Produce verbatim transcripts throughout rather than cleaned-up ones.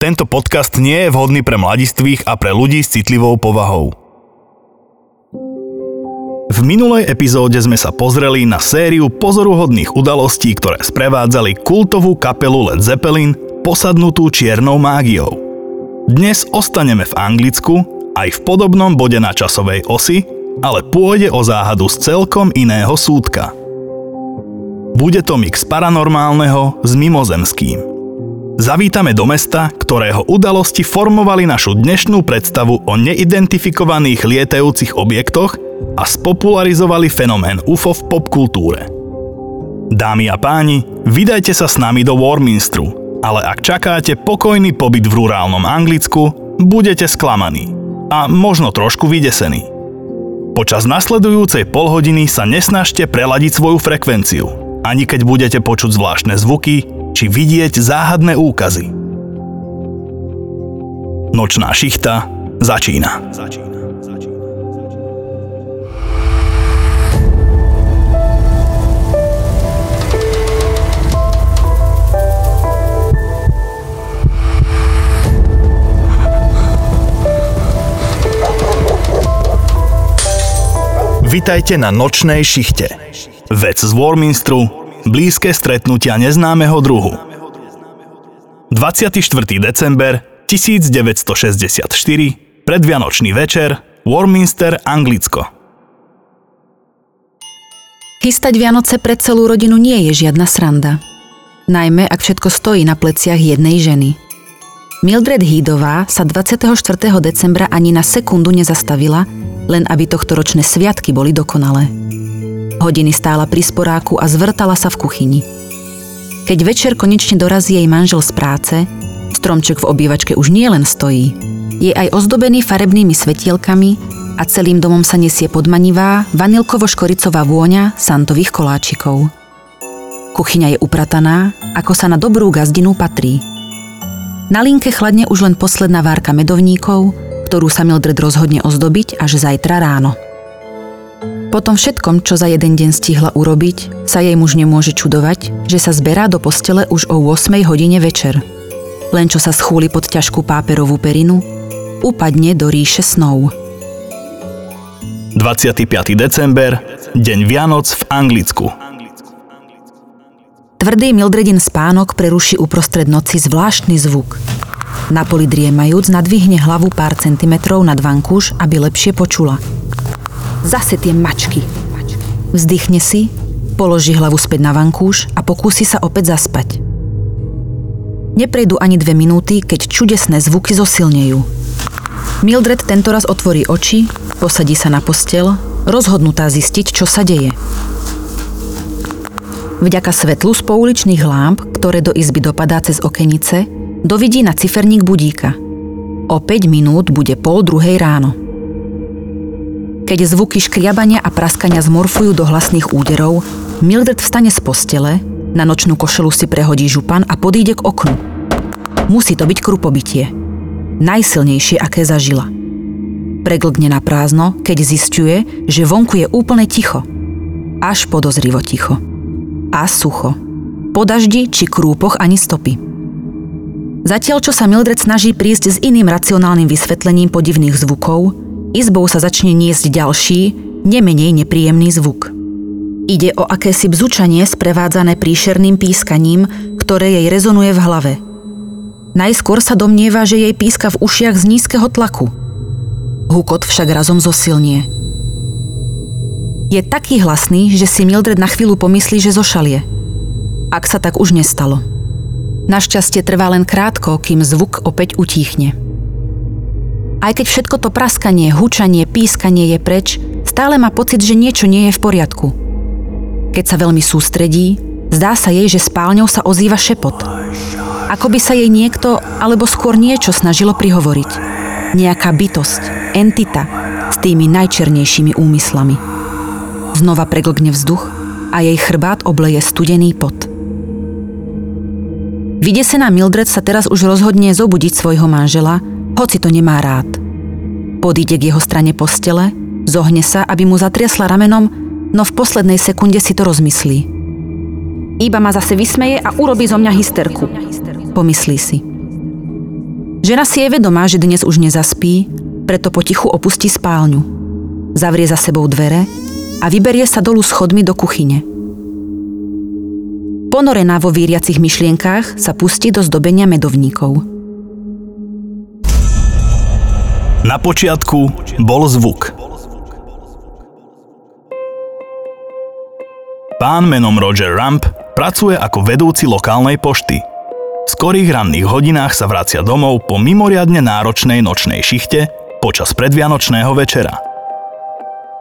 Tento podcast nie je vhodný pre mladistvých a pre ľudí s citlivou povahou. V minulej epizóde sme sa pozreli na sériu pozoruhodných udalostí, ktoré sprevádzali kultovú kapelu Led Zeppelin, posadnutú čiernou mágiou. Dnes ostaneme v Anglicku, aj v podobnom bode na časovej osi, ale pôjde o záhadu z celkom iného súdka. Bude to mix paranormálneho s mimozemským. Zavítame do mesta, ktorého udalosti formovali našu dnešnú predstavu o neidentifikovaných lietajúcich objektoch a spopularizovali fenomén ú ef ó v popkultúre. Dámy a páni, vydajte sa s nami do Warminsteru, ale ak čakáte pokojný pobyt v rurálnom Anglicku, budete sklamaní a možno trošku vydesení. Počas nasledujúcej polhodiny sa nesnažte preladiť svoju frekvenciu, ani keď budete počuť zvláštne zvuky, či vidieť záhadné úkazy. Nočná šichta začína. Začína. Vitajte na Nočnej šichte. Vec z Warminsteru, blízke stretnutia neznámeho druhu. dvadsiateho štvrtého december tisícdeväťstošesťdesiatštyri, predvianočný večer, Warminster, Anglicko. Chystať Vianoce pre celú rodinu nie je žiadna sranda. Najmä, ak všetko stojí na pleciach jednej ženy. Mildred Hídová sa dvadsiateho štvrtého decembra ani na sekundu nezastavila, len aby tohtoročné sviatky boli dokonalé. Hodiny stála pri sporáku a zvrtala sa v kuchyni. Keď večer konečne dorazí jej manžel z práce, stromček v obývačke už nielen stojí, je aj ozdobený farebnými svetielkami a celým domom sa nesie podmanivá, vanilkovo-škoricová vôňa santových koláčikov. Kuchyňa je uprataná, ako sa na dobrú gazdinu patrí. Na linke chladne už len posledná várka medovníkov, ktorú sa Mildred rozhodne ozdobiť až zajtra ráno. Po tom všetkom, čo za jeden deň stihla urobiť, sa jej muž nemôže čudovať, že sa zberá do postele už o ôsmej hodine večer. Len čo sa schúli pod ťažkú páperovú perinu, upadne do ríše snov. dvadsiateho piateho december, deň Vianoc v Anglicku. Tvrdý Mildredin spánok preruší uprostred noci zvláštny zvuk. Na poli driemajúc nadvihne hlavu pár centimetrov nad vankúš, aby lepšie počula. Zase tie mačky. Vzdychne si, položí hlavu späť na vankúš a pokúsi sa opäť zaspať. Neprejdú ani dve minúty, keď čudesné zvuky zosilnejú. Mildred tentoraz otvorí oči, posadí sa na posteľ, rozhodnutá zistiť, čo sa deje. Vďaka svetlu z pouličných lámp, ktoré do izby dopadá cez okenice, dovidí na ciferník budíka. O päť minút bude pol druhej ráno. Keď zvuky škriabania a praskania zmorfujú do hlasných úderov, Mildred vstane z postele, na nočnú košelu si prehodí župan a podíde k oknu. Musí to byť krupobytie. Najsilnejšie, aké zažila. Preglgne na prázdno, keď zisťuje, že vonku je úplne ticho. Až podozrivo ticho. A sucho. Po daždi či krúpoch ani stopy. Zatiaľ, čo sa Mildred snaží prísť s iným racionálnym vysvetlením podivných zvukov, izbou sa začne niesť ďalší, nemenej nepríjemný zvuk. Ide o akési bzučanie sprevádzané príšerným pískaním, ktoré jej rezonuje v hlave. Najskôr sa domnieva, že jej píska v ušiach z nízkeho tlaku. Hukot však razom zosilnie. Je taký hlasný, že si Mildred na chvíľu pomyslí, že zošalie. Ak sa tak už nestalo. Našťastie trvá len krátko, kým zvuk opäť utíchne. Aj keď všetko to praskanie, hučanie, pískanie je preč, stále má pocit, že niečo nie je v poriadku. Keď sa veľmi sústredí, zdá sa jej, že spálňou sa ozýva šepot. Ako by sa jej niekto, alebo skôr niečo snažilo prihovoriť. Nejaká bytosť, entita, s tými najčernejšími úmyslami. Znova preglgne vzduch a jej chrbát obleje studený pot. Vydesená Mildred sa teraz už rozhodne zobudiť svojho manžela, hoci to nemá rád. Podíde k jeho strane postele, zohne sa, aby mu zatriasla ramenom, no v poslednej sekunde si to rozmyslí. Iba ma zase vysmeje a urobí zo mňa hysterku, pomyslí si. Žena si je vedomá, že dnes už nezaspí, preto potichu opustí spálňu. Zavrie za sebou dvere a vyberie sa dolu schodmi do kuchyne. Ponorená vo víriacich myšlienkách sa pustí do zdobenia medovníkov. Na počiatku bol zvuk. Pán menom Roger Ramp pracuje ako vedúci lokálnej pošty. V skorých ranných hodinách sa vracia domov po mimoriadne náročnej nočnej šichte počas predvianočného večera.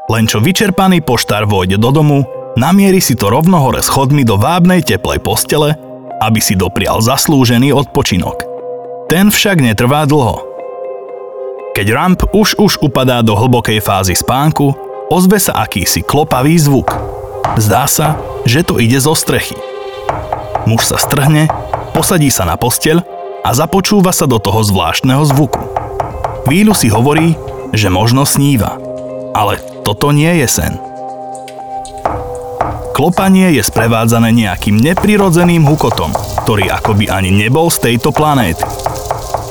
Len čo vyčerpaný poštár vôjde do domu, namieri si to rovno hore schodmi do vábnej teplej postele, aby si doprial zaslúžený odpočinok. Ten však netrvá dlho. Keď Ramp už už upadá do hlbokej fázy spánku, ozve sa akýsi klopavý zvuk. Zdá sa, že to ide zo strechy. Muž sa strhne, posadí sa na posteľ a započúva sa do toho zvláštneho zvuku. Chvíľu si hovorí, že možno sníva, ale toto nie je sen. Klopanie je sprevádzané nejakým neprirodzeným hukotom, ktorý akoby ani nebol z tejto planéty.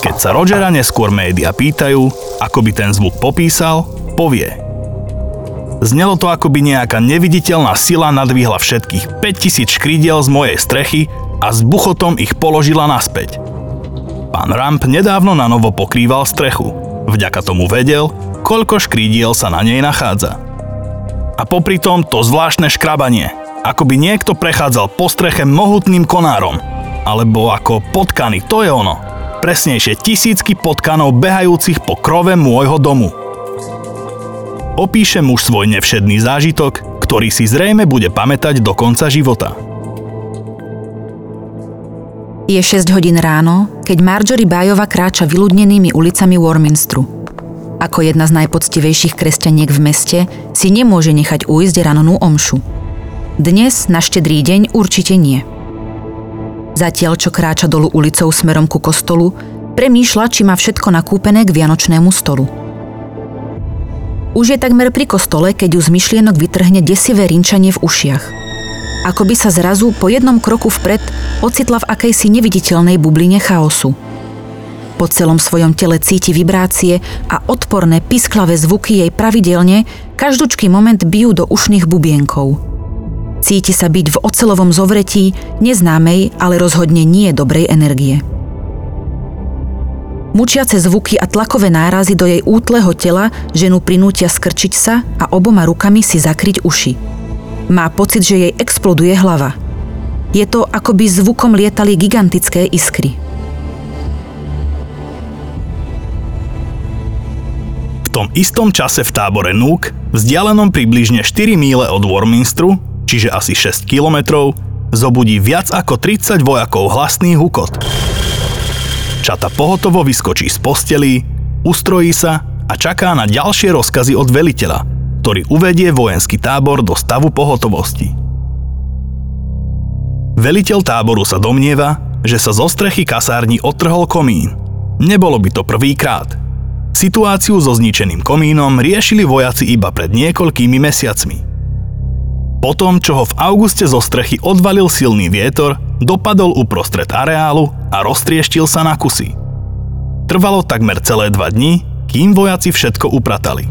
Keď sa Rogera neskôr médiá pýtajú, ako by ten zvuk popísal, povie: znelo to, ako by nejaká neviditeľná sila nadvihla všetkých päťtisíc škrídiel z mojej strechy a s buchotom ich položila naspäť. Pán Ramp nedávno nanovo pokrýval strechu. Vďaka tomu vedel, koľko škrídiel sa na nej nachádza. A popri tom to zvláštne škrabanie, ako by niekto prechádzal po streche mohutným konárom. Alebo ako potkany, to je ono. Presnejšie tisícky potkanov behajúcich po krove môjho domu. Opíše muž svoj nevšedný zážitok, ktorý si zrejme bude pamätať do konca života. Je šesť hodín ráno, keď Marjorie Bajová kráča vyľudnenými ulicami Warminsteru. Ako jedna z najpoctivejších kresťaniek v meste si nemôže nechať ujsť ranonú omšu. Dnes na štedrý deň určite nie. Zatiaľ, čo kráča dolu ulicou smerom ku kostolu, premýšľa, či má všetko nakúpené k vianočnému stolu. Už je takmer pri kostole, keď ju z myšlienok vytrhne desivé rinčanie v ušiach. Ako by sa zrazu po jednom kroku vpred ocitla v akejsi neviditeľnej bubline chaosu. Po celom svojom tele cíti vibrácie a odporné pisklavé zvuky jej pravidelne každúčký moment bijú do ušných bubienkov. Cíti sa byť v oceľovom zovretí neznámej, ale rozhodne nie dobrej energie. Mučiace zvuky a tlakové nárazy do jej útleho tela ženu prinútia skrčiť sa a oboma rukami si zakryť uši. Má pocit, že jej exploduje hlava. Je to, ako by zvukom lietali gigantické iskry. V tom istom čase v tábore Núk, vzdialenom približne štyri míle od Warminsteru, čiže asi šesť kilometrov, zobudí viac ako tridsať vojakov hlasný hukot. Čata pohotovo vyskočí z postelí, ustrojí sa a čaká na ďalšie rozkazy od veliteľa, ktorý uvedie vojenský tábor do stavu pohotovosti. Veliteľ táboru sa domnieva, že sa zo strechy kasárni odtrhol komín. Nebolo by to prvýkrát. Situáciu so zničeným komínom riešili vojaci iba pred niekoľkými mesiacmi. Potom, čo ho v auguste zo strechy odvalil silný vietor, dopadol uprostred areálu a roztrieštil sa na kusy. Trvalo takmer celé dva dni, kým vojaci všetko upratali.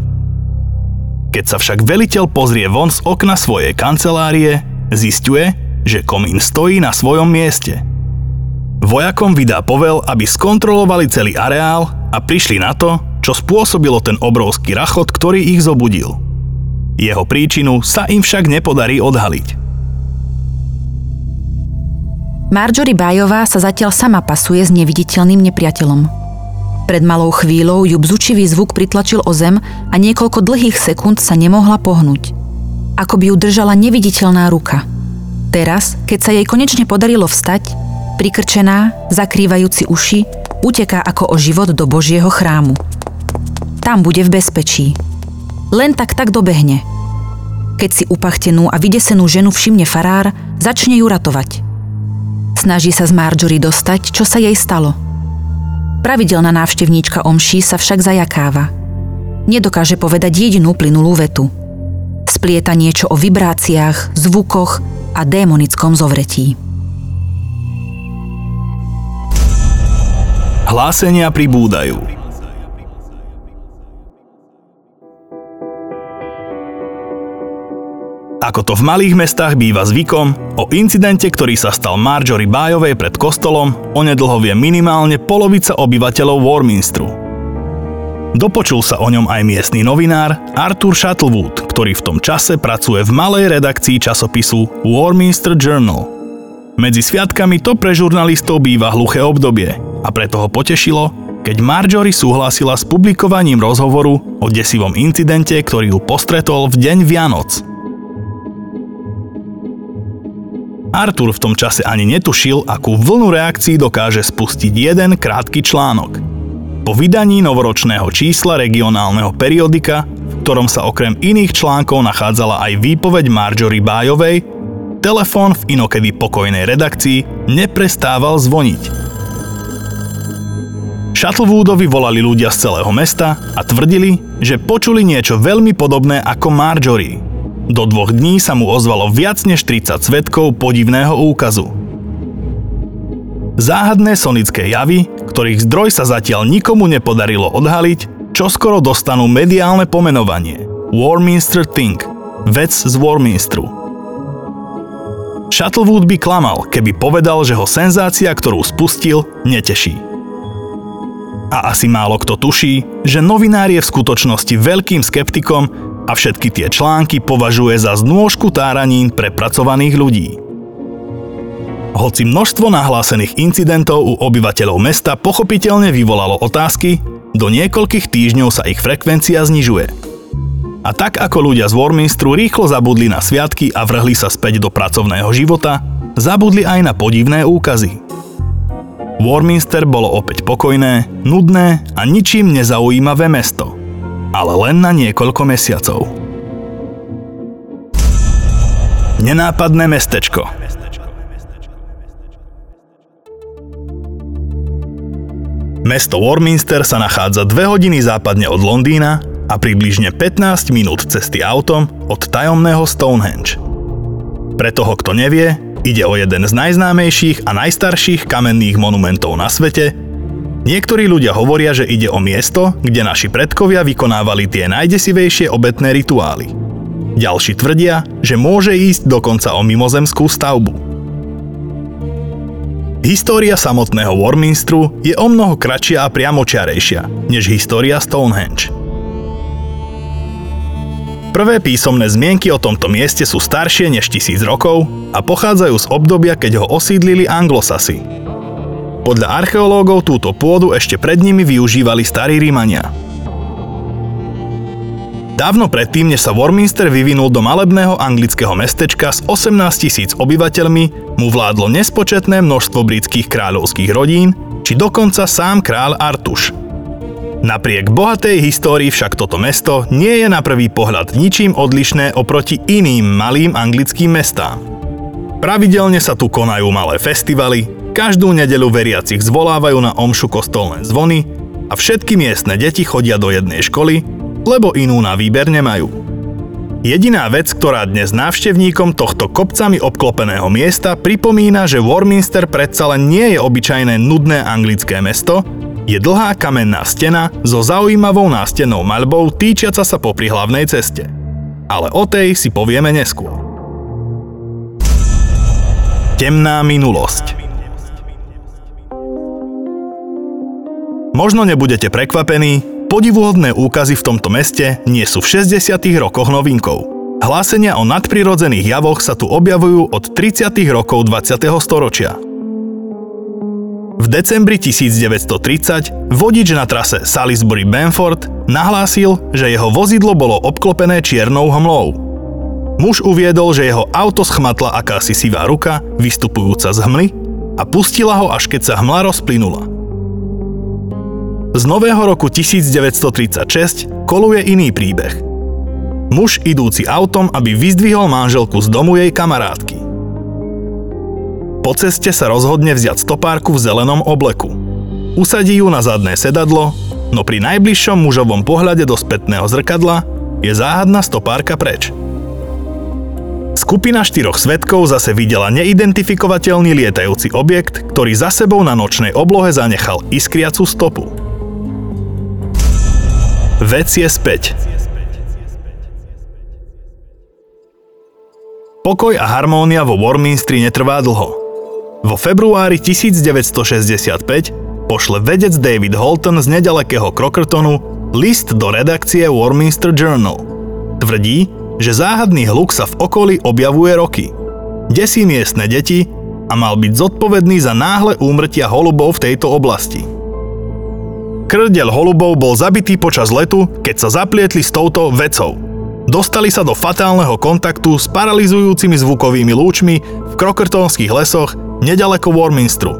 Keď sa však veliteľ pozrie von z okna svojej kancelárie, zisťuje, že komín stojí na svojom mieste. Vojakom vydá povel, aby skontrolovali celý areál a prišli na to, čo spôsobilo ten obrovský rachot, ktorý ich zobudil. Jeho príčinu sa im však nepodarí odhaliť. Marjorie Bajová sa zatiaľ sama pasuje s neviditeľným nepriateľom. Pred malou chvíľou ju bzučivý zvuk pritlačil o zem a niekoľko dlhých sekúnd sa nemohla pohnúť. Ako by ju držala neviditeľná ruka. Teraz, keď sa jej konečne podarilo vstať, prikrčená, zakrývajúci uši, uteká ako o život do Božieho chrámu. Tam bude v bezpečí. Len tak tak dobehne. Keď si upachtenú a vydesenú ženu všimne farár, začne ju ratovať. Snaží sa z Marjorie dostať, čo sa jej stalo. Pravidelná návštevníčka omší sa však zajakáva. Nedokáže povedať jedinú plynulú vetu. Splieta niečo o vibráciách, zvukoch a démonickom zovretí. Hlásenia pribúdajú. Ako to v malých mestách býva zvykom, o incidente, ktorý sa stal Marjorie Bajovej pred kostolom, onedlho vie minimálne polovica obyvateľov Warminsteru. Dopočul sa o ňom aj miestny novinár Arthur Shuttlewood, ktorý v tom čase pracuje v malej redakcii časopisu Warminster Journal. Medzi sviatkami to pre žurnalistov býva hluché obdobie a preto ho potešilo, keď Marjorie súhlasila s publikovaním rozhovoru o desivom incidente, ktorý ju postretol v deň Vianoc. Arthur v tom čase ani netušil, akú vlnu reakcií dokáže spustiť jeden krátky článok. Po vydaní novoročného čísla regionálneho periodika, v ktorom sa okrem iných článkov nachádzala aj výpoveď Marjorie Bajovej, telefón v inokedy pokojnej redakcii neprestával zvoniť. Shuttlewoodovy volali ľudia z celého mesta a tvrdili, že počuli niečo veľmi podobné ako Marjorie. Do dvoch dní sa mu ozvalo viac než tridsať svedkov podivného úkazu. Záhadné sonické javy, ktorých zdroj sa zatiaľ nikomu nepodarilo odhaliť, čoskoro dostanú mediálne pomenovanie Warminster Thing, vec z Warminsteru. Shuttlewood by klamal, keby povedal, že ho senzácia, ktorú spustil, neteší. A asi málo kto tuší, že novinár je v skutočnosti veľkým skeptikom a všetky tie články považuje za znôžku táranín prepracovaných ľudí. Hoci množstvo nahlásených incidentov u obyvateľov mesta pochopiteľne vyvolalo otázky, do niekoľkých týždňov sa ich frekvencia znižuje. A tak ako ľudia z Warminsteru rýchlo zabudli na sviatky a vrhli sa späť do pracovného života, zabudli aj na podivné úkazy. Warminster bolo opäť pokojné, nudné a ničím nezaujímavé mesto. Ale len na niekoľko mesiacov. Nenápadné mestečko. Mesto Warminster sa nachádza dve hodiny západne od Londýna a približne pätnásť minút cesty autom od tajomného Stonehenge. Pre toho, kto nevie, ide o jeden z najznámejších a najstarších kamenných monumentov na svete. Niektorí ľudia hovoria, že ide o miesto, kde naši predkovia vykonávali tie najdesivejšie obetné rituály. Ďalší tvrdia, že môže ísť dokonca o mimozemskú stavbu. História samotného Warminsteru je omnoho kratšia a priamočiarejšia, než história Stonehenge. Prvé písomné zmienky o tomto mieste sú staršie než tisíc rokov a pochádzajú z obdobia, keď ho osídlili Anglosasi. Podľa archeológov túto pôdu ešte pred nimi využívali starí Rímania. Dávno predtým, než sa Warminster vyvinul do malebného anglického mestečka s osemnásť tisíc obyvateľmi, mu vládlo nespočetné množstvo britských kráľovských rodín, či dokonca sám kráľ Artuš. Napriek bohatej histórii však toto mesto nie je na prvý pohľad ničím odlišné oproti iným malým anglickým mestám. Pravidelne sa tu konajú malé festivaly, každú nedeľu veriacich zvolávajú na omšu kostolné zvony a všetky miestne deti chodia do jednej školy, lebo inú na výber nemajú. Jediná vec, ktorá dnes návštevníkom tohto kopcami obklopeného miesta pripomína, že Warminster predsa len nie je obyčajné nudné anglické mesto, je dlhá kamenná stena so zaujímavou nástennou maľbou týčiaca sa popri hlavnej ceste. Ale o tej si povieme neskôr. Temná minulosť. Možno nebudete prekvapení, podivuhodné úkazy v tomto meste nie sú v šesťdesiatych rokoch novinkou. Hlásenia o nadprirodzených javoch sa tu objavujú od tridsiatych rokov dvadsiateho storočia. V decembri devätnásť tridsať vodič na trase Salisbury-Benford nahlásil, že jeho vozidlo bolo obklopené čiernou hmlou. Muž uviedol, že jeho auto schmatla akási sivá ruka, vystupujúca z hmly, a pustila ho, až keď sa hmla rozplynula. Z nového roku devätnásť tridsaťšesť koluje iný príbeh. Muž idúci autom, aby vyzdvihol manželku z domu jej kamarátky. Po ceste sa rozhodne vziať stopárku v zelenom obleku. Usadí ju na zadné sedadlo, no pri najbližšom mužovom pohľade do spätného zrkadla je záhadná stopárka preč. Z Skupina štyroch svedkov zase videla neidentifikovateľný lietajúci objekt, ktorý za sebou na nočnej oblohe zanechal iskriacu stopu. Vec je späť. Pokoj a harmónia vo Warminstri netrvá dlho. Vo februári tisíc deväťsto šesťdesiatpäť pošle vedec David Holton z nedalekého Crockertonu list do redakcie Warminster Journal. Tvrdí, že záhadný hluk sa v okolí objavuje roky. Desí miestne deti a mal byť zodpovedný za náhle úmrtia holubov v tejto oblasti. Krdeľ holubov bol zabitý počas letu, keď sa zaplietli s touto vecou. Dostali sa do fatálneho kontaktu s paralizujúcimi zvukovými lúčmi v Crockertonských lesoch nedaleko Warminstru.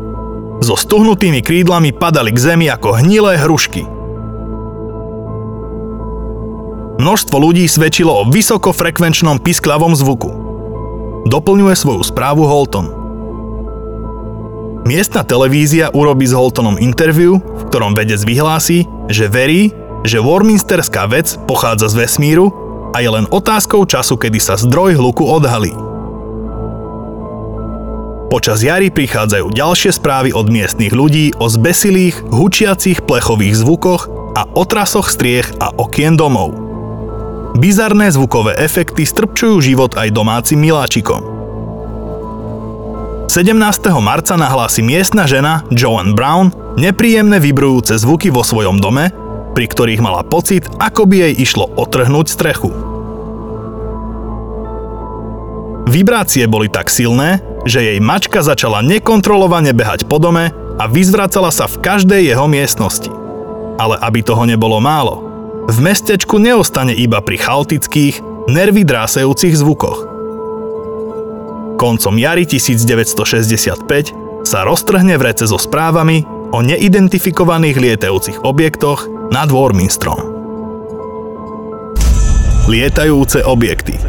So stuhnutými krídlami padali k zemi ako hnilé hrušky. Množstvo ľudí svedčilo o vysokofrekvenčnom pisklavom zvuku. Doplňuje svoju správu Holton. Miestna televízia urobí s Holtonom interview, v ktorom vedec vyhlási, že verí, že warminsterská vec pochádza z vesmíru a je len otázkou času, kedy sa zdroj hluku odhalí. Počas jary prichádzajú ďalšie správy od miestnych ľudí o zbesilých, hučiacich plechových zvukoch a otrasoch striech a okien domov. Bizarné zvukové efekty strpčujú život aj domácim miláčikom. sedemnásteho marca nahlási miestna žena Joan Brown nepríjemné vibrujúce zvuky vo svojom dome, pri ktorých mala pocit, ako by jej išlo otrhnúť strechu. Vibrácie boli tak silné, že jej mačka začala nekontrolovane behať po dome a vyzvracala sa v každej jeho miestnosti. Ale aby toho nebolo málo, v mestečku neostane iba pri chaotických, nervy drásajúcich zvukoch. Koncom jary tisíc deväťsto šesťdesiatpäť sa roztrhne vrece so správami o neidentifikovaných lietajúcich objektoch nad Warminstrom. Lietajúce objekty.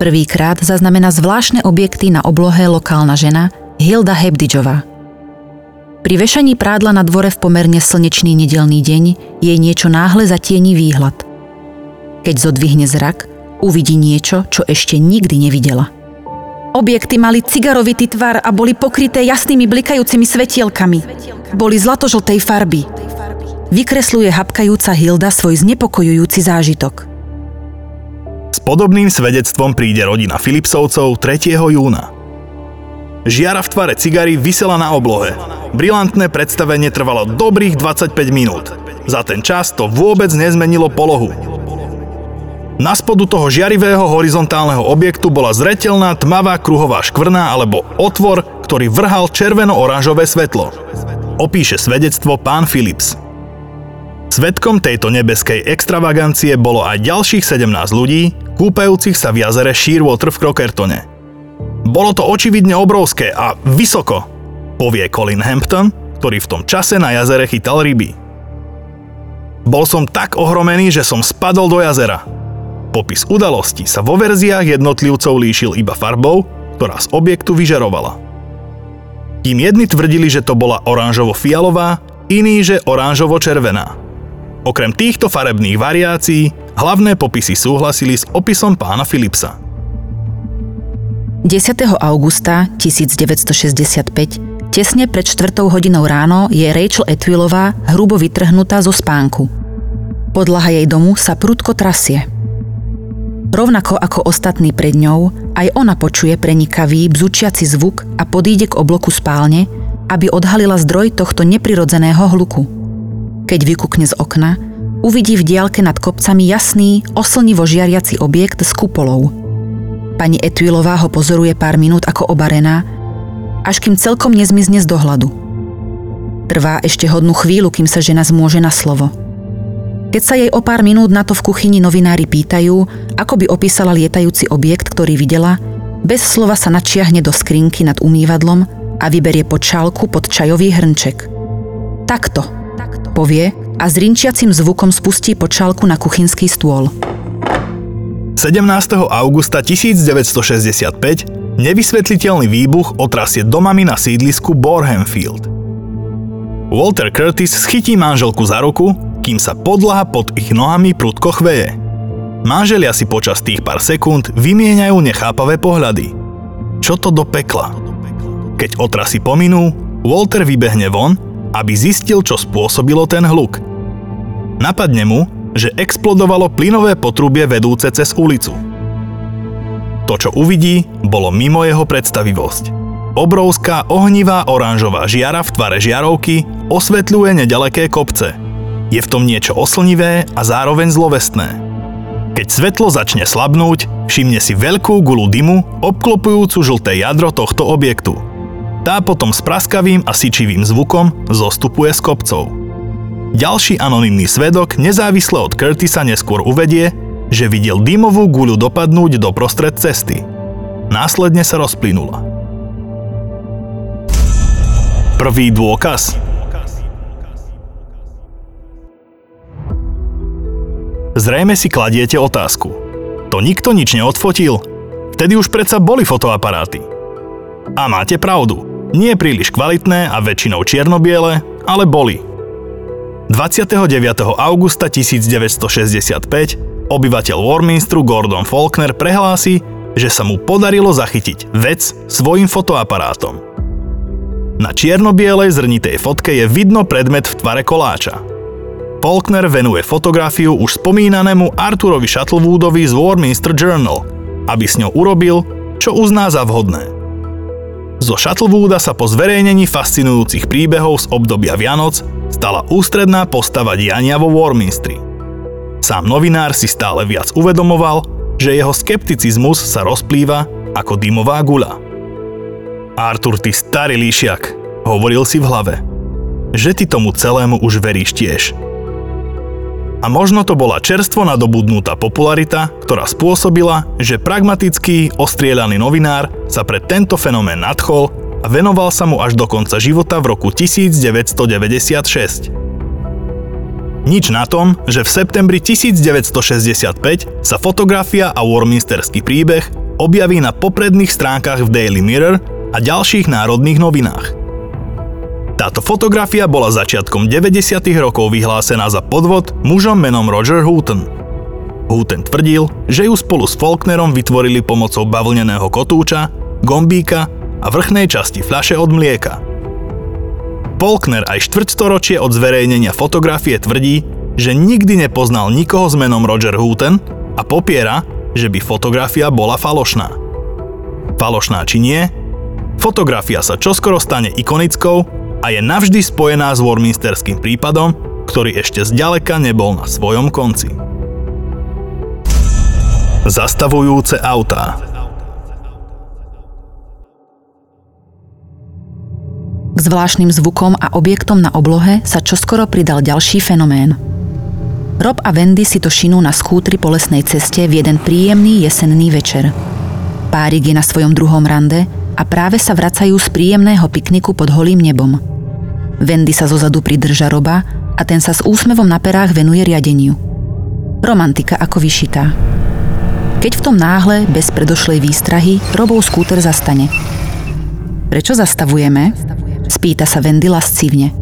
Prvýkrát zaznamená zvláštne objekty na oblohe lokálna žena Hilda Hebdyčová. Pri vešaní prádla na dvore v pomerne slnečný nedelný deň jej niečo náhle zatieni výhľad. Keď zodvihne zrak, uvidí niečo, čo ešte nikdy nevidela. Objekty mali cigarovitý tvar a boli pokryté jasnými blikajúcimi svetielkami. Boli zlatožltej farby. Vykresluje hapkajúca Hilda svoj znepokojujúci zážitok. S podobným svedectvom príde rodina Philipsovcov tretieho júna. Žiara v tvare cigary visela na oblohe. Brilantné predstavenie trvalo dobrých dvadsaťpäť minút. Za ten čas to vôbec nezmenilo polohu. Na spodu toho žiarivého horizontálneho objektu bola zreteľná tmavá kruhová škvrna alebo otvor, ktorý vrhal červeno-oranžové svetlo. Opíše svedectvo pán Phillips. Svedkom tejto nebeskej extravagancie bolo aj ďalších sedemnásť ľudí, kúpajúcich sa v jazere Sheer Water v Crockertone. Bolo to očividne obrovské a vysoko, povie Colin Hampton, ktorý v tom čase na jazere chytal ryby. Bol som tak ohromený, že som spadol do jazera. Popis udalosti sa vo verziách jednotlivcov líšil iba farbou, ktorá z objektu vyžarovala. Kým jedni tvrdili, že to bola oranžovo-fialová, iní, že oranžovo-červená. Okrem týchto farebných variácií, hlavné popisy súhlasili s opisom pána Phillipsa. desiateho augusta tisíc deväťsto šesťdesiatpäť, tesne pred štvrtou hodinou ráno, je Rachel Etwilová hrubo vytrhnutá zo spánku. Podlaha jej domu sa prudko trasie. Rovnako ako ostatní pred ňou, aj ona počuje prenikavý, bzučiaci zvuk a podíde k obloku spálne, aby odhalila zdroj tohto neprirodzeného hluku. Keď vykukne z okna, uvidí v diaľke nad kopcami jasný, oslnivo žiariaci objekt s kupolou. Pani Etwilová ho pozoruje pár minút ako obarená, až kým celkom nezmizne z dohľadu. Trvá ešte hodnú chvíľu, kým sa žena zmôže na slovo. Keď sa jej o pár minút na to v kuchyni novinári pýtajú, ako by opísala lietajúci objekt, ktorý videla, bez slova sa načiahne do skrinky nad umývadlom a vyberie počálku pod čajový hrnček. Takto, povie a s rinčiacim zvukom spustí počálku na kuchynský stôl. sedemnásteho augusta tisíc deväťsto šesťdesiatpäť nevysvetliteľný výbuch otrasie domami na sídlisku Borham Field. Walter Curtis schytí manželku za ruku, kým sa podlaha pod ich nohami prudko chveje. Manželia si počas tých pár sekúnd vymieňajú nechápavé pohľady. Čo to do pekla? Keď otrasy pominú, Walter vybehne von, aby zistil, čo spôsobilo ten hluk. Napadne mu, že explodovalo plynové potrubie vedúce cez ulicu. To, čo uvidí, bolo mimo jeho predstavivosť. Obrovská ohnivá oranžová žiara v tvare žiarovky osvetľuje nedaleké kopce. Je v tom niečo oslnivé a zároveň zlovestné. Keď svetlo začne slabnúť, všimne si veľkú gulu dymu, obklopujúcu žlté jadro tohto objektu. Tá potom s praskavým a syčivým zvukom zostupuje z kopcov. Ďalší anonymný svedok nezávisle od Curtisa neskôr uvedie, že videl dymovú guľu dopadnúť doprostred cesty. Následne sa rozplynula. Prvý dôkaz. Zrejme si kladiete otázku. To nikto nič neodfotil? Vtedy už predsa boli fotoaparáty. A máte pravdu. Nie príliš kvalitné a väčšinou čierno-biele, ale boli. dvadsiateho deviateho augusta tisícdeväťstošesťdesiatpäť obyvateľ Warminsteru Gordon Faulkner prehlási, že sa mu podarilo zachytiť vec svojim fotoaparátom. Na čierno-bielej zrnitej fotke je vidno predmet v tvare koláča. Faulkner venuje fotografiu už spomínanému Arthurovi Shuttlewoodovi z Warminster Journal, aby s ňou urobil, čo uzná za vhodné. Zo Shuttlewooda sa po zverejnení fascinujúcich príbehov z obdobia Vianoc stala ústredná postava diania vo Warminstri. Sám novinár si stále viac uvedomoval, že jeho skepticizmus sa rozplýva ako dymová guľa. Arthur, ty starý líšiak, hovoril si v hlave, že ty tomu celému už veríš tiež. A možno to bola čerstvo nadobudnutá popularita, ktorá spôsobila, že pragmatický, ostrieľaný novinár sa pre tento fenomén nadchol a venoval sa mu až do konca života v roku devätnásťstodeväťdesiatšesť. Nič na tom, že v septembri devätnásťstošesťdesiatpäť sa fotografia a warminsterský príbeh objaví na popredných stránkach v Daily Mirror a ďalších národných novinách. Táto fotografia bola začiatkom deväťdesiatych rokov vyhlásená za podvod mužom menom Roger Hooten. Hooten tvrdil, že ju spolu s Faulknerom vytvorili pomocou bavlneného kotúča, gombíka a vrchnej časti fľaše od mlieka. Faulkner aj štvrťstoročie od zverejnenia fotografie tvrdí, že nikdy nepoznal nikoho s menom Roger Hooten a popiera, že by fotografia bola falošná. Falošná či nie, fotografia sa čoskoro stane ikonickou a je navždy spojená s warminsterským prípadom, ktorý ešte zďaleka nebol na svojom konci. Zastavujúce autá. K zvláštnym zvukom a objektom na oblohe sa čoskoro pridal ďalší fenomén. Rob a Wendy si to šinú na skútri po lesnej ceste v jeden príjemný jesenný večer. Párik je na svojom druhom rande a práve sa vracajú z príjemného pikniku pod holým nebom. Wendy sa zozadu pridrža Roba a ten sa s úsmevom na perách venuje riadeniu. Romantika ako vyšitá. Keď v tom náhle, bez predošlej výstrahy, Robov skúter zastane. Prečo zastavujeme? Spýta sa Wendy lascívne.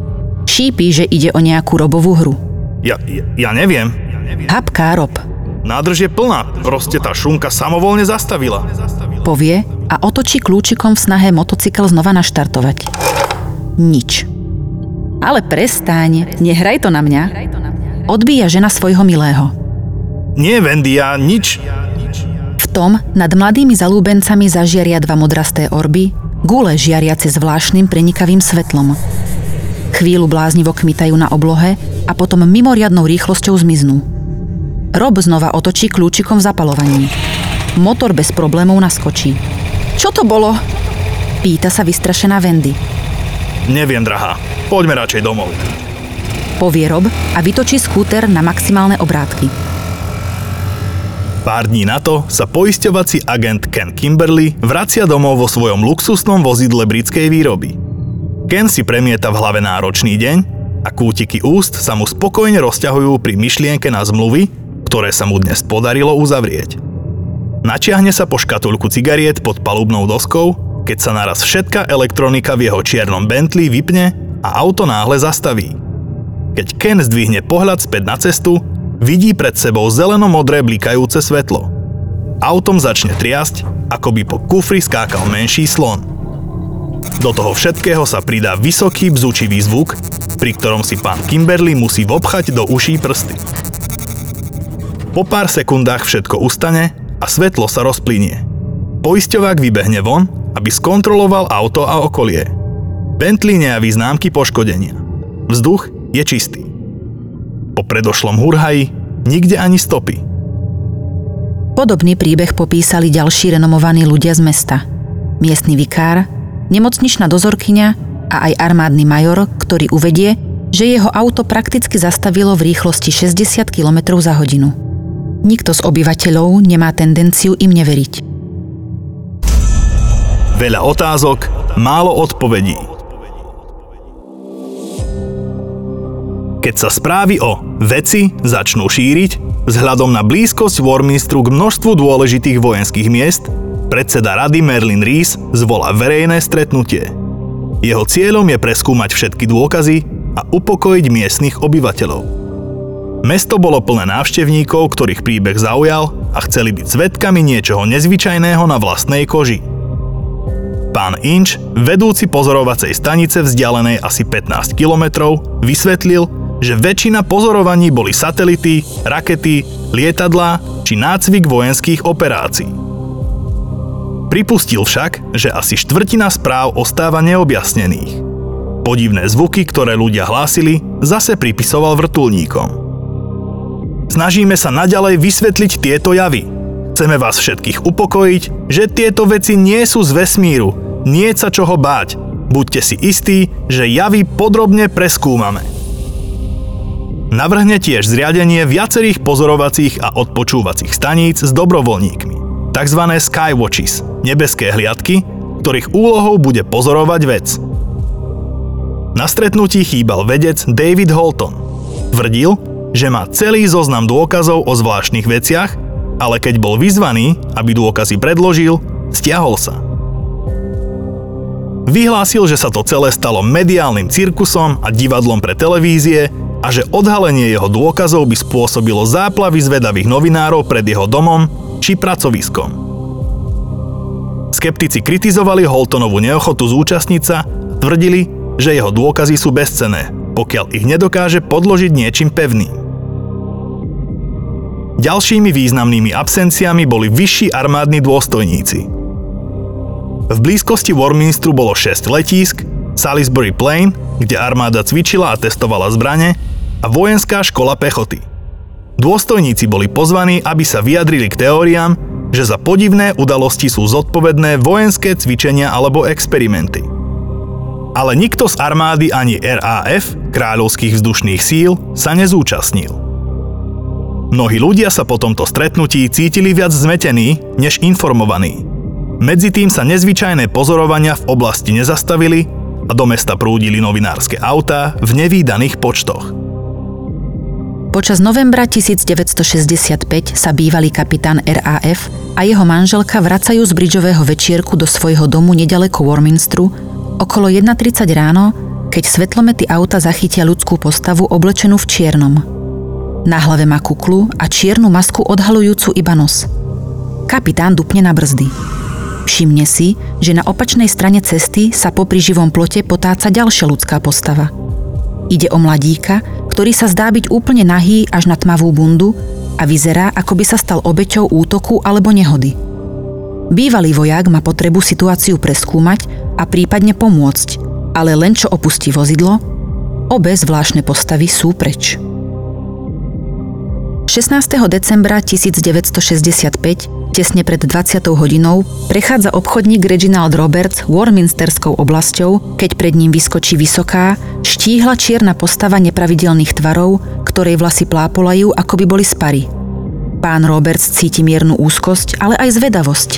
Šípi, že ide o nejakú Robovú hru. Ja, ja, ja neviem. Hapká Rob. Nádrž je plná, proste tá šunka samovolne zastavila. Povie a otočí kľúčikom v snahe motocykel znova naštartovať. Nič. Ale prestaň, nehraj to na mňa. Odbíja žena svojho milého. Nie, Wendy, ja nič. V tom nad mladými zalúbencami zažiaria dva modrasté orby, gule žiariace zvláštnym prenikavým svetlom. Chvíľu bláznivo kmitajú na oblohe a potom mimoriadnou rýchlosťou zmiznú. Rob znova otočí kľúčikom v zapalovaní. Motor bez problémov naskočí. Čo to bolo? Pýta sa vystrašená Wendy. Neviem, drahá. Poďme radšej domov. Povie Rob a vytočí skúter na maximálne obrátky. Pár dní na to sa poisťovací agent Ken Kimberley vracia domov vo svojom luxusnom vozidle britskej výroby. Ken si premieta v hlave náročný deň a kútiky úst sa mu spokojne rozťahujú pri myšlienke na zmluvy, ktoré sa mu dnes podarilo uzavrieť. Načiahne sa po škatulku cigariet pod palubnou doskou, keď sa naraz všetka elektronika v jeho čiernom Bentley vypne a auto náhle zastaví. Keď Ken zdvihne pohľad späť na cestu, Vidí pred sebou zeleno-modré blikajúce svetlo. Autom začne triasť, ako by po kufri skákal menší slon. Do toho všetkého sa pridá vysoký bzučivý zvuk, pri ktorom si pán Kimberley musí vopchať do uší prsty. Po pár sekundách všetko ustane a svetlo sa rozplynie. Poisťovák vybehne von, aby skontroloval auto a okolie. Bentley nejaví známky poškodenia. Vzduch je čistý. Po predošlom hurhaji nikde ani stopy. Podobný príbeh popísali ďalší renomovaní ľudia z mesta. Miestny vikár, nemocničná dozorkyňa a aj armádny major, ktorý uvedie, že jeho auto prakticky zastavilo v rýchlosti šesťdesiat kilometrov za hodinu. Nikto z obyvateľov nemá tendenciu im neveriť. Veľa otázok, málo odpovedí. Keď sa správy o veci začnú šíriť, vzhľadom na blízkosť Warminsteru k množstvu dôležitých vojenských miest, predseda rady Merlin Rees zvolá verejné stretnutie. Jeho cieľom je preskúmať všetky dôkazy a upokojiť miestnych obyvateľov. Mesto bolo plné návštevníkov, ktorých príbeh zaujal a chceli byť svedkami niečoho nezvyčajného na vlastnej koži. Pán Inch, vedúci pozorovacej stanice vzdialenej asi pätnásť kilometrov, vysvetlil, že väčšina pozorovaní boli satelity, rakety, lietadlá či nácvik vojenských operácií. Pripustil však, že asi štvrtina správ ostáva neobjasnených. Podivné zvuky, ktoré ľudia hlásili, zase pripisoval vrtuľníkom. Snažíme sa naďalej vysvetliť tieto javy. Chceme vás všetkých upokojiť, že tieto veci nie sú z vesmíru, nie sa čoho báť. Buďte si istí, že javy podrobne preskúmame. Navrhne tiež zriadenie viacerých pozorovacích a odpočúvacích staníc s dobrovoľníkmi, tzv. Skywatches, nebeské hliadky, ktorých úlohou bude pozorovať vec. Na stretnutí chýbal vedec David Holton. Tvrdil, že má celý zoznam dôkazov o zvláštnych veciach, ale keď bol vyzvaný, aby dôkazy predložil, stiahol sa. Vyhlásil, že sa to celé stalo mediálnym cirkusom a divadlom pre televízie, a že odhalenie jeho dôkazov by spôsobilo záplavy zvedavých novinárov pred jeho domom či pracoviskom. Skeptici kritizovali Holtonovu neochotu zúčastniť sa, tvrdili, že jeho dôkazy sú bezcenné, pokiaľ ich nedokáže podložiť niečím pevným. Ďalšími významnými absenciami boli vyšší armádni dôstojníci. V blízkosti Warminsteru bolo šesť letísk, Salisbury Plain, kde armáda cvičila a testovala zbrane, a vojenská škola pechoty. Dôstojníci boli pozvaní, aby sa vyjadrili k teóriám, že za podivné udalosti sú zodpovedné vojenské cvičenia alebo experimenty. Ale nikto z armády ani er á ef, Kráľovských vzdušných síl, sa nezúčastnil. Mnohí ľudia sa po tomto stretnutí cítili viac zmetení, než informovaní. Medzitým sa nezvyčajné pozorovania v oblasti nezastavili a do mesta prúdili novinárske autá v nevídaných počtoch. Počas novembra devätnásť šesťdesiatpäť sa bývalý kapitán er á ef a jeho manželka vracajú z bridžového večierku do svojho domu nedaleko Warminsteru okolo jedna tridsať ráno, keď svetlomety auta zachytia ľudskú postavu oblečenú v čiernom. Na hlave má kuklu a čiernu masku odhaľujúcu iba nos. Kapitán dupne na brzdy. Všimne si, že na opačnej strane cesty sa popri živom plote potáca ďalšia ľudská postava. Ide o mladíka, ktorý sa zdá byť úplne nahý až na tmavú bundu a vyzerá, ako by sa stal obeťou útoku alebo nehody. Bývalý vojak má potrebu situáciu preskúmať a prípadne pomôcť, ale len čo opustí vozidlo, obe zvláštne postavy sú preč. šestnásteho decembra devätnásť šesťdesiatpäť tesne pred dvadsiatou hodinou prechádza obchodník Reginald Roberts Warminsterskou oblasťou, keď pred ním vyskočí vysoká, štíhla čierna postava nepravidelných tvarov, ktorej vlasy plápolajú, ako by boli z pary. Pán Roberts cíti miernu úzkosť, ale aj zvedavosť.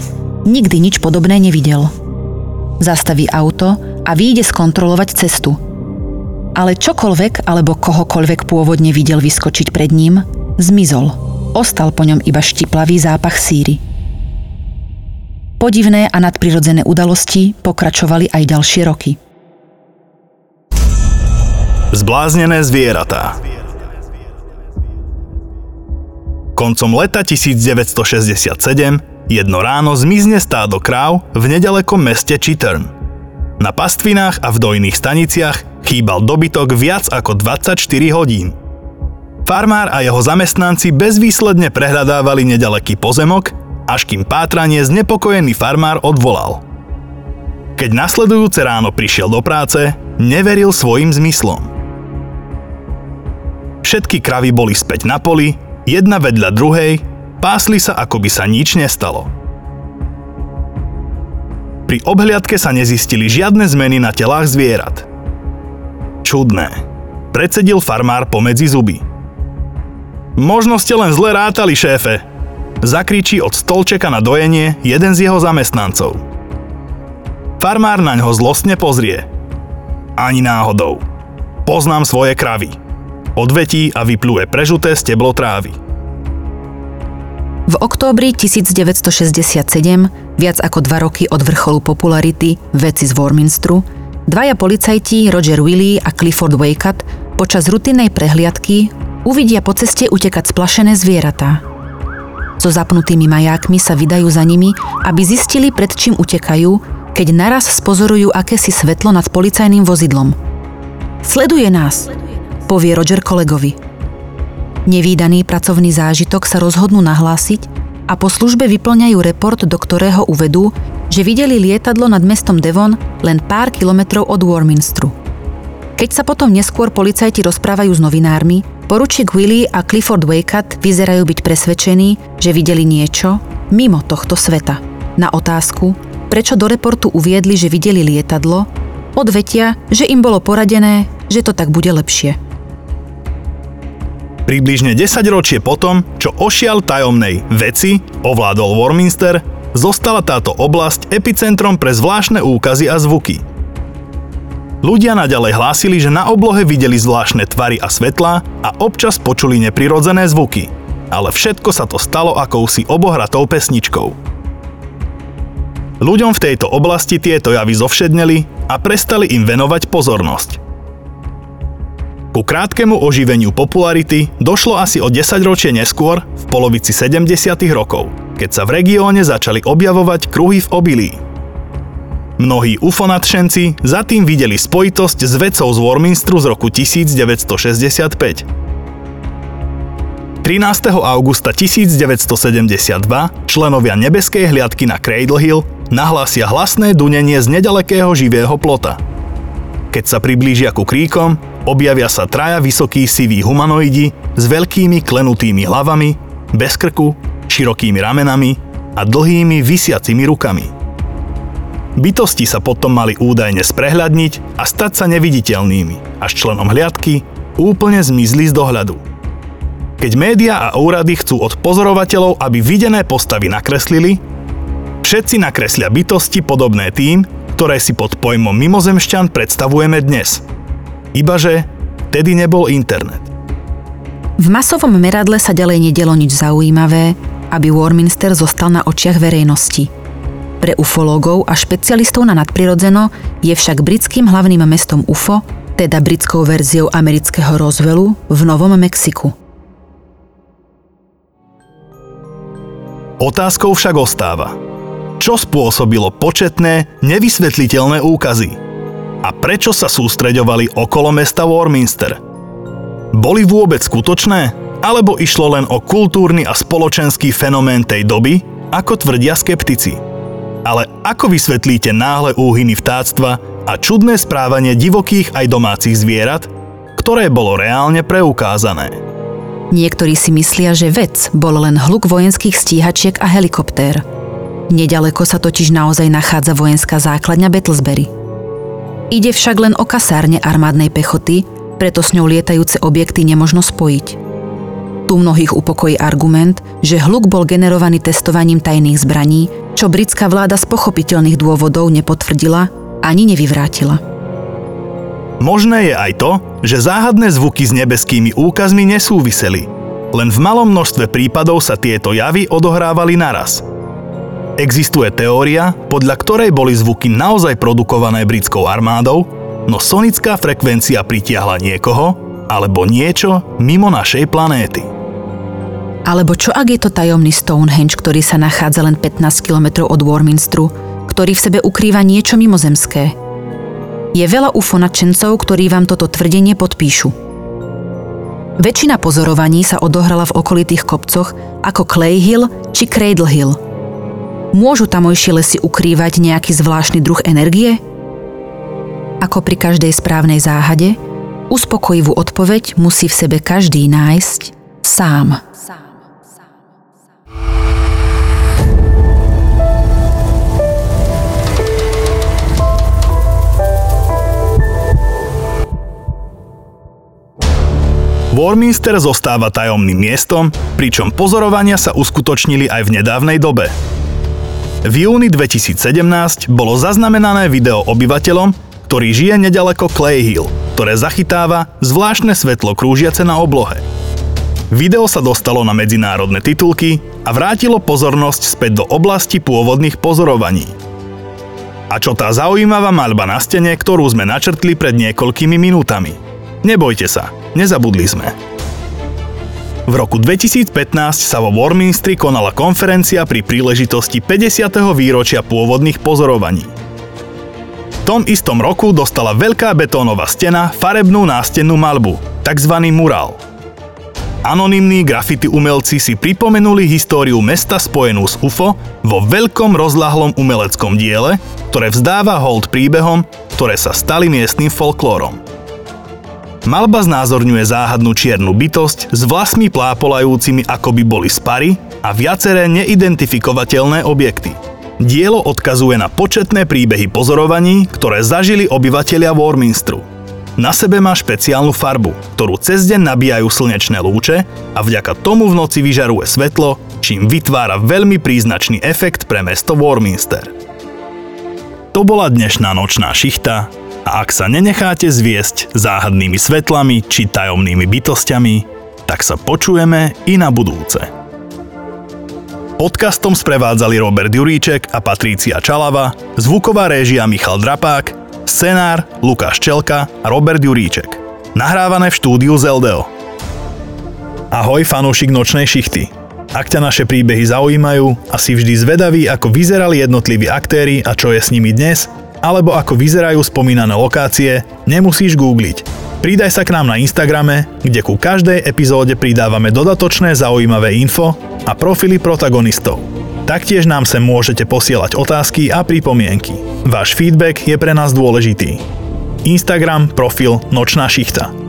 Nikdy nič podobné nevidel. Zastaví auto a vyjde skontrolovať cestu. Ale čokoľvek alebo kohokoľvek pôvodne videl vyskočiť pred ním, zmizol. Ostal po ňom iba štiplavý zápach síry. Podivné a nadprirodzené udalosti pokračovali aj ďalšie roky. Zbláznené zvieratá. Koncom leta devätnásťstošesťdesiatsedem jedno ráno zmizne stádo kráv v nedalekom meste Chittern. Na pastvinách a v dojných staniciach chýbal dobytok viac ako dvadsaťštyri hodín. Farmár a jeho zamestnanci bezvýsledne prehľadávali nedaleký pozemok, až kým pátranie znepokojený farmár odvolal. Keď nasledujúce ráno prišiel do práce, neveril svojim zmyslom. Všetky kravy boli späť na poli, jedna vedľa druhej, pásli sa, ako by sa nič nestalo. Pri obhliadke sa nezistili žiadne zmeny na telách zvierat. Čudné, precedil farmár pomedzi zuby. Možno ste len zle rátali, šéfe, zakričí od stolčeka na dojenie jeden z jeho zamestnancov. Farmár naňho zlostne pozrie. Ani náhodou. Poznám svoje kravy. Odvetí a vypluje prežuté steblo trávy. V októbri devätnásťstošesťdesiatsedem, viac ako dva roky od vrcholu popularity vedci z Warminsteru, dvaja policajti Roger Willey a Clifford Waycutt počas rutinnej prehliadky uvidia po ceste utekať splašené zvieratá. So zapnutými majákmi sa vydajú za nimi, aby zistili, pred čím utekajú, keď naraz spozorujú akési svetlo nad policajným vozidlom. Sleduje nás, povie Roger kolegovi. Nevídaný pracovný zážitok sa rozhodnú nahlásiť a po službe vyplňajú report, do ktorého uvedú, že videli lietadlo nad mestom Devon len pár kilometrov od Warminsteru. Keď sa potom neskôr policajti rozprávajú s novinármi, poručík Willy a Clifford Waycutt vyzerajú byť presvedčení, že videli niečo mimo tohto sveta. Na otázku, prečo do reportu uviedli, že videli lietadlo, odvetia, že im bolo poradené, že to tak bude lepšie. Približne desaťročie potom, čo ošiaľ tajomnej veci ovládol Warminster, zostala táto oblasť epicentrom pre zvláštne úkazy a zvuky. Ľudia naďalej hlásili, že na oblohe videli zvláštne tvary a svetlá a občas počuli neprirodzené zvuky, ale všetko sa to stalo akousi obohratou pesničkou. Ľuďom v tejto oblasti tieto javy zovšedneli a prestali im venovať pozornosť. Ku krátkemu oživeniu popularity došlo asi o desaťročie neskôr, v polovici sedemdesiatych rokov, keď sa v regióne začali objavovať kruhy v obilí. Mnohí ufonadšenci za tým videli spojitosť s vedcou z Warminsteru z roku devätnásťstošesťdesiatpäť. trinásteho augusta devätnásťstosedemdesiatdva členovia nebeskej hliadky na Cradle Hill nahlásia hlasné dunenie z nedalekého živého plota. Keď sa priblížia ku kríkom, objavia sa traja vysokí siví humanoidi s veľkými klenutými hlavami, bez krku, širokými ramenami a dlhými visiacimi rukami. Bytosti sa potom mali údajne sprehľadniť a stať sa neviditeľnými, až členom hliadky úplne zmizli z dohľadu. Keď médiá a úrady chcú od pozorovateľov, aby videné postavy nakreslili, všetci nakreslia bytosti podobné tým, ktoré si pod pojmom mimozemšťan predstavujeme dnes. Ibaže vtedy nebol internet. V masovom meradle sa ďalej nedelo nič zaujímavé, aby Warminster zostal na očiach verejnosti. Pre ufológov a špecialistov na nadprirodzeno je však britským hlavným mestom ú ef ó, teda britskou verziou amerického Roswellu v Novom Mexiku. Otázkou však ostáva, čo spôsobilo početné, nevysvetliteľné úkazy? A prečo sa sústreďovali okolo mesta Warminster? Boli vôbec skutočné? Alebo išlo len o kultúrny a spoločenský fenomén tej doby, ako tvrdia skeptici? Ale ako vysvetlíte náhle úhyny vtáctva a čudné správanie divokých aj domácich zvierat, ktoré bolo reálne preukázané? Niektorí si myslia, že vec bol len hluk vojenských stíhačiek a helikoptér. Neďaleko sa totiž naozaj nachádza vojenská základňa Battlesbury. Ide však len o kasárne armádnej pechoty, preto s ňou lietajúce objekty nemožno spojiť. Tu mnohých upokojí argument, že hluk bol generovaný testovaním tajných zbraní, čo britská vláda z pochopiteľných dôvodov nepotvrdila ani nevyvrátila. Možné je aj to, že záhadné zvuky s nebeskými úkazmi nesúviseli. Len v malom množstve prípadov sa tieto javy odohrávali naraz. Existuje teória, podľa ktorej boli zvuky naozaj produkované britskou armádou, no sonická frekvencia pritiahla niekoho alebo niečo mimo našej planéty. Alebo čo ak je to tajomný Stonehenge, ktorý sa nachádza len pätnásť kilometrov od Warminsteru, ktorý v sebe ukrýva niečo mimozemské? Je veľa ú ef ó nadšencov, ktorí vám toto tvrdenie podpíšu. Väčšina pozorovaní sa odohrala v okolitých kopcoch ako Clay Hill či Cradle Hill. Môžu tamojšie lesy ukrývať nejaký zvláštny druh energie? Ako pri každej správnej záhade, uspokojivú odpoveď musí v sebe každý nájsť sám. Warminster zostáva tajomným miestom, pričom pozorovania sa uskutočnili aj v nedávnej dobe. V júni dvetisícsedemnásť bolo zaznamenané video obyvateľom, ktorý žije nedaleko Clay Hill, ktoré zachytáva zvláštne svetlo krúžiace na oblohe. Video sa dostalo na medzinárodné titulky a vrátilo pozornosť späť do oblasti pôvodných pozorovaní. A čo tá zaujímavá maľba na stene, ktorú sme načrtli pred niekoľkými minútami? Nebojte sa. Nezabudli sme. V roku dvetisícpätnásť sa vo Warminstri konala konferencia pri príležitosti päťdesiateho výročia pôvodných pozorovaní. V tom istom roku dostala veľká betónová stena farebnú nástennú maľbu, takzvaný murál. Anonymní graffiti umelci si pripomenuli históriu mesta spojenú s ú ef ó vo veľkom rozláhlom umeleckom diele, ktoré vzdáva hold príbehom, ktoré sa stali miestnym folklórom. Malba znázorňuje záhadnú čiernu bytosť s vlasmi plápolajúcimi, ako by boli spary, a viaceré neidentifikovateľné objekty. Dielo odkazuje na početné príbehy pozorovaní, ktoré zažili obyvatelia Warminsteru. Na sebe má špeciálnu farbu, ktorú cez deň nabíjajú slnečné lúče a vďaka tomu v noci vyžaruje svetlo, čím vytvára veľmi príznačný efekt pre mesto Warminster. To bola dnešná nočná šichta. A ak sa nenecháte zviesť záhadnými svetlami či tajomnými bytosťami, tak sa počujeme i na budúce. Podcastom sprevádzali Robert Juríček a Patrícia Čalava, zvuková réžia Michal Drapák, scenár Lukáš Čelka a Robert Juríček. Nahrávané v štúdiu Zeldeo. Ahoj fanúšik nočnej šichty. Ak ťa naše príbehy zaujímajú a si vždy zvedavý, ako vyzerali jednotliví aktéri a čo je s nimi dnes, alebo ako vyzerajú spomínané lokácie, nemusíš googliť. Pridaj sa k nám na Instagrame, kde ku každej epizóde pridávame dodatočné zaujímavé info a profily protagonistov. Taktiež nám sem môžete posielať otázky a pripomienky. Váš feedback je pre nás dôležitý. Instagram, profil Nočná šichta.